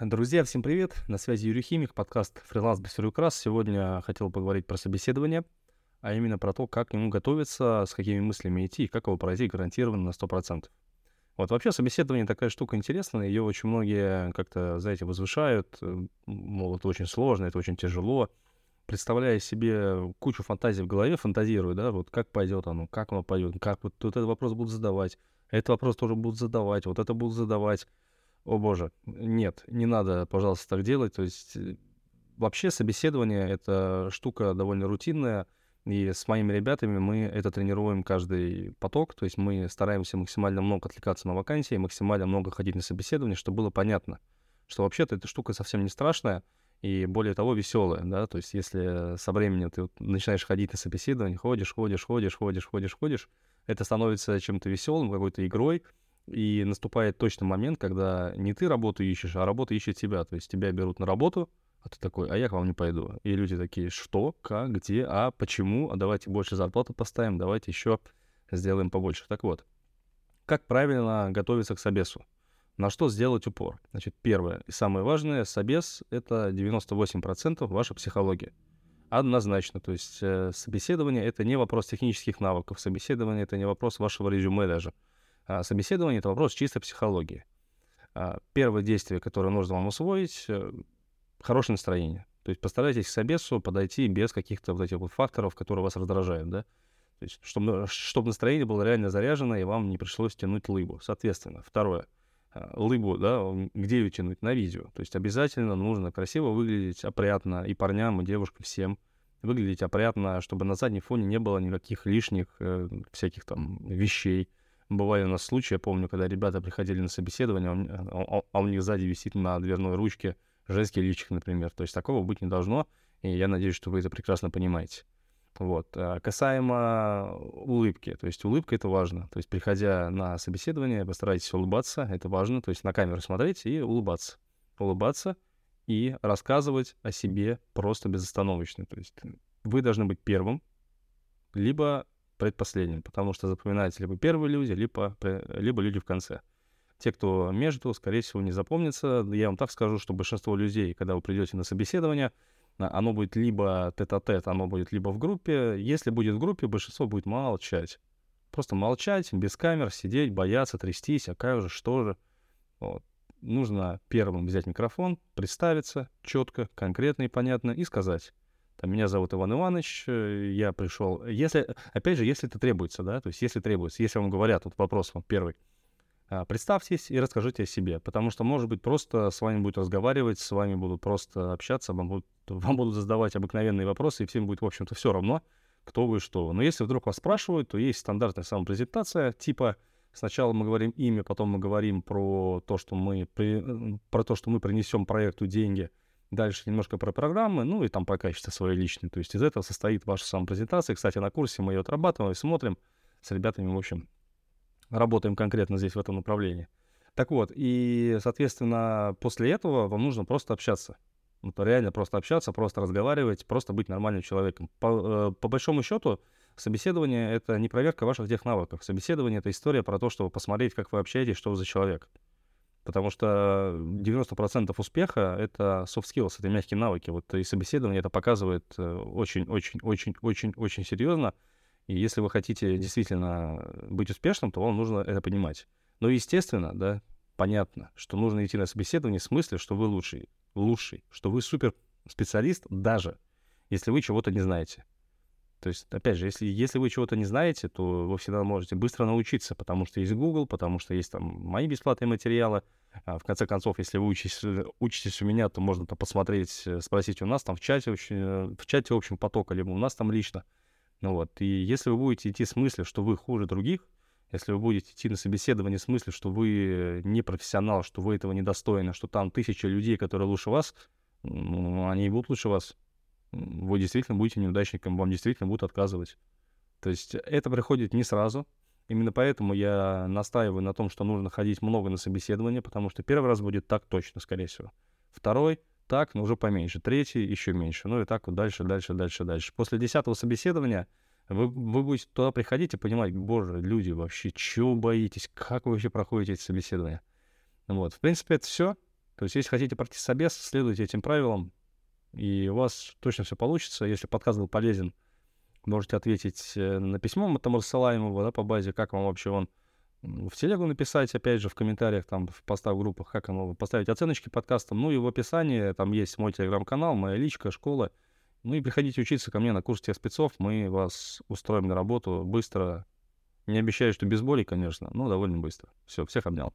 Друзья, всем привет! На связи Юрий Химик, подкаст «Фриланс Бессер и Украсть». Сегодня хотел поговорить про собеседование, а именно про то, как к нему готовиться, с какими мыслями идти и как его пройти гарантированно на 100%. Вот вообще собеседование такая штука интересная, ее очень многие как-то, знаете, возвышают, мол, это очень сложно, это очень тяжело. Представляя себе кучу фантазий в голове, фантазирую, да, вот как пойдет оно, как оно пойдет, как вот тут этот вопрос будут задавать, этот вопрос тоже будут задавать, вот это будут задавать. О боже, нет, не надо, пожалуйста, так делать. То есть вообще собеседование — это штука довольно рутинная, и с моими ребятами мы это тренируем каждый поток, то есть мы стараемся максимально много отвлекаться на вакансии, максимально много ходить на собеседование, чтобы было понятно, что вообще-то эта штука совсем не страшная и, более того, веселая, да, то есть если со временем ты начинаешь ходить на собеседование, ходишь, это становится чем-то веселым, какой-то игрой, и наступает точно момент, когда не ты работу ищешь, а работа ищет тебя. То есть тебя берут на работу, а ты такой, а я к вам не пойду. И люди такие, что, как, где, а почему, а давайте больше зарплату поставим, давайте еще сделаем побольше. Так вот, как правильно готовиться к собесу? На что сделать упор? Значит, первое и самое важное, собес — это 98% вашей психологии. Однозначно, то есть собеседование — это не вопрос технических навыков, собеседование — это не вопрос вашего резюме даже. Собеседование — это вопрос чистой психологии. Первое действие, которое нужно вам усвоить — хорошее настроение. То есть постарайтесь к собесу подойти без каких-то вот этих вот факторов, которые вас раздражают, да? То есть чтобы настроение было реально заряжено, и вам не пришлось тянуть лыбу. Соответственно, второе. Лыбу, да, где ее тянуть? На видео. То есть обязательно нужно красиво выглядеть, опрятно и парням, и девушкам, всем. Выглядеть опрятно, чтобы на заднем фоне не было никаких лишних всяких там вещей. Бывали у нас случаи, я помню, когда ребята приходили на собеседование, а у них сзади висит на дверной ручке женский личик, например. То есть такого быть не должно, и я надеюсь, что вы это прекрасно понимаете. Вот. Касаемо улыбки. То есть улыбка — это важно. То есть приходя на собеседование, постарайтесь улыбаться, это важно. То есть на камеру смотреть и улыбаться. Улыбаться и рассказывать о себе просто безостановочно. То есть вы должны быть первым, либо предпоследним, потому что запоминаются либо первые люди, либо люди в конце. Те, кто между, скорее всего, не запомнятся. Я вам так скажу, что большинство людей, когда вы придете на собеседование, оно будет либо тет-а-тет, оно будет либо в группе. Если будет в группе, большинство будет молчать. Просто молчать, без камер, сидеть, бояться, трястись, а как же, что же. Вот. Нужно первым взять микрофон, представиться четко, конкретно и понятно и сказать. Там, меня зовут Иван Иванович, я пришел. Опять же, если это требуется, да, то есть если требуется, если вам говорят, вот вопрос вам первый, представьтесь и расскажите о себе, потому что, может быть, просто с вами будут разговаривать, с вами будут просто общаться, вам будут задавать обыкновенные вопросы, и всем будет, в общем-то, все равно, кто вы и что вы. Но если вдруг вас спрашивают, то есть стандартная самопрезентация, типа сначала мы говорим имя, потом мы говорим про то, что мы принесем проекту деньги, дальше немножко про программы, ну и там про качество свои личные. То есть из этого состоит ваша самопрезентация. Кстати, на курсе мы ее отрабатываем и смотрим с ребятами, в общем, работаем конкретно здесь в этом направлении. Так вот, и, соответственно, после этого вам нужно просто общаться. Вот реально просто общаться, просто разговаривать, просто быть нормальным человеком. По большому счету, собеседование — это не проверка ваших технавыков. Собеседование — это история про то, чтобы посмотреть, как вы общаетесь, что вы за человек. Потому что 90% успеха — это soft skills, это мягкие навыки. Вот и собеседование это показывает очень-очень-очень-очень-очень серьезно. И если вы хотите действительно быть успешным, то вам нужно это понимать. Но, естественно, да, понятно, что нужно идти на собеседование в смысле, что вы лучший, что вы суперспециалист, даже если вы чего-то не знаете. То есть, опять же, если вы чего-то не знаете, то вы всегда можете быстро научиться, потому что есть Google, потому что есть там мои бесплатные материалы. В конце концов, если вы учитесь у меня, то можно там посмотреть, спросить у нас там в чате общем потока, либо у нас там лично. Ну вот. И если вы будете идти с мыслью, что вы хуже других, если вы будете идти на собеседование с мыслью, что вы не профессионал, что вы этого недостойны, что там 1000 людей, которые лучше вас, они и будут лучше вас. Вы действительно будете неудачником, вам действительно будут отказывать. То есть это приходит не сразу. Именно поэтому я настаиваю на том, что нужно ходить много на собеседование, потому что первый раз будет так точно, скорее всего. Второй так, но уже поменьше. Третий еще меньше. Ну и так вот дальше. После 10-го собеседования вы будете туда приходить и понимать, боже, люди, вообще, чего боитесь, как вы вообще проходите эти собеседования. Вот, в принципе, это все. То есть, если хотите пройти собес, следуйте этим правилам, и у вас точно все получится. Если подкаст был полезен, можете ответить на письмо, мы там рассылаем его, да, по базе, как вам вообще он. В телегу написать, опять же, в комментариях, там, в постах, в группах, как оно, поставить оценочки подкастам. Ну и в описании там есть мой телеграм-канал, моя личка, школа. Ну и приходите учиться ко мне на курс тех спецов, мы вас устроим на работу быстро. Не обещаю, что без боли, конечно, но довольно быстро. Все, всех обнял.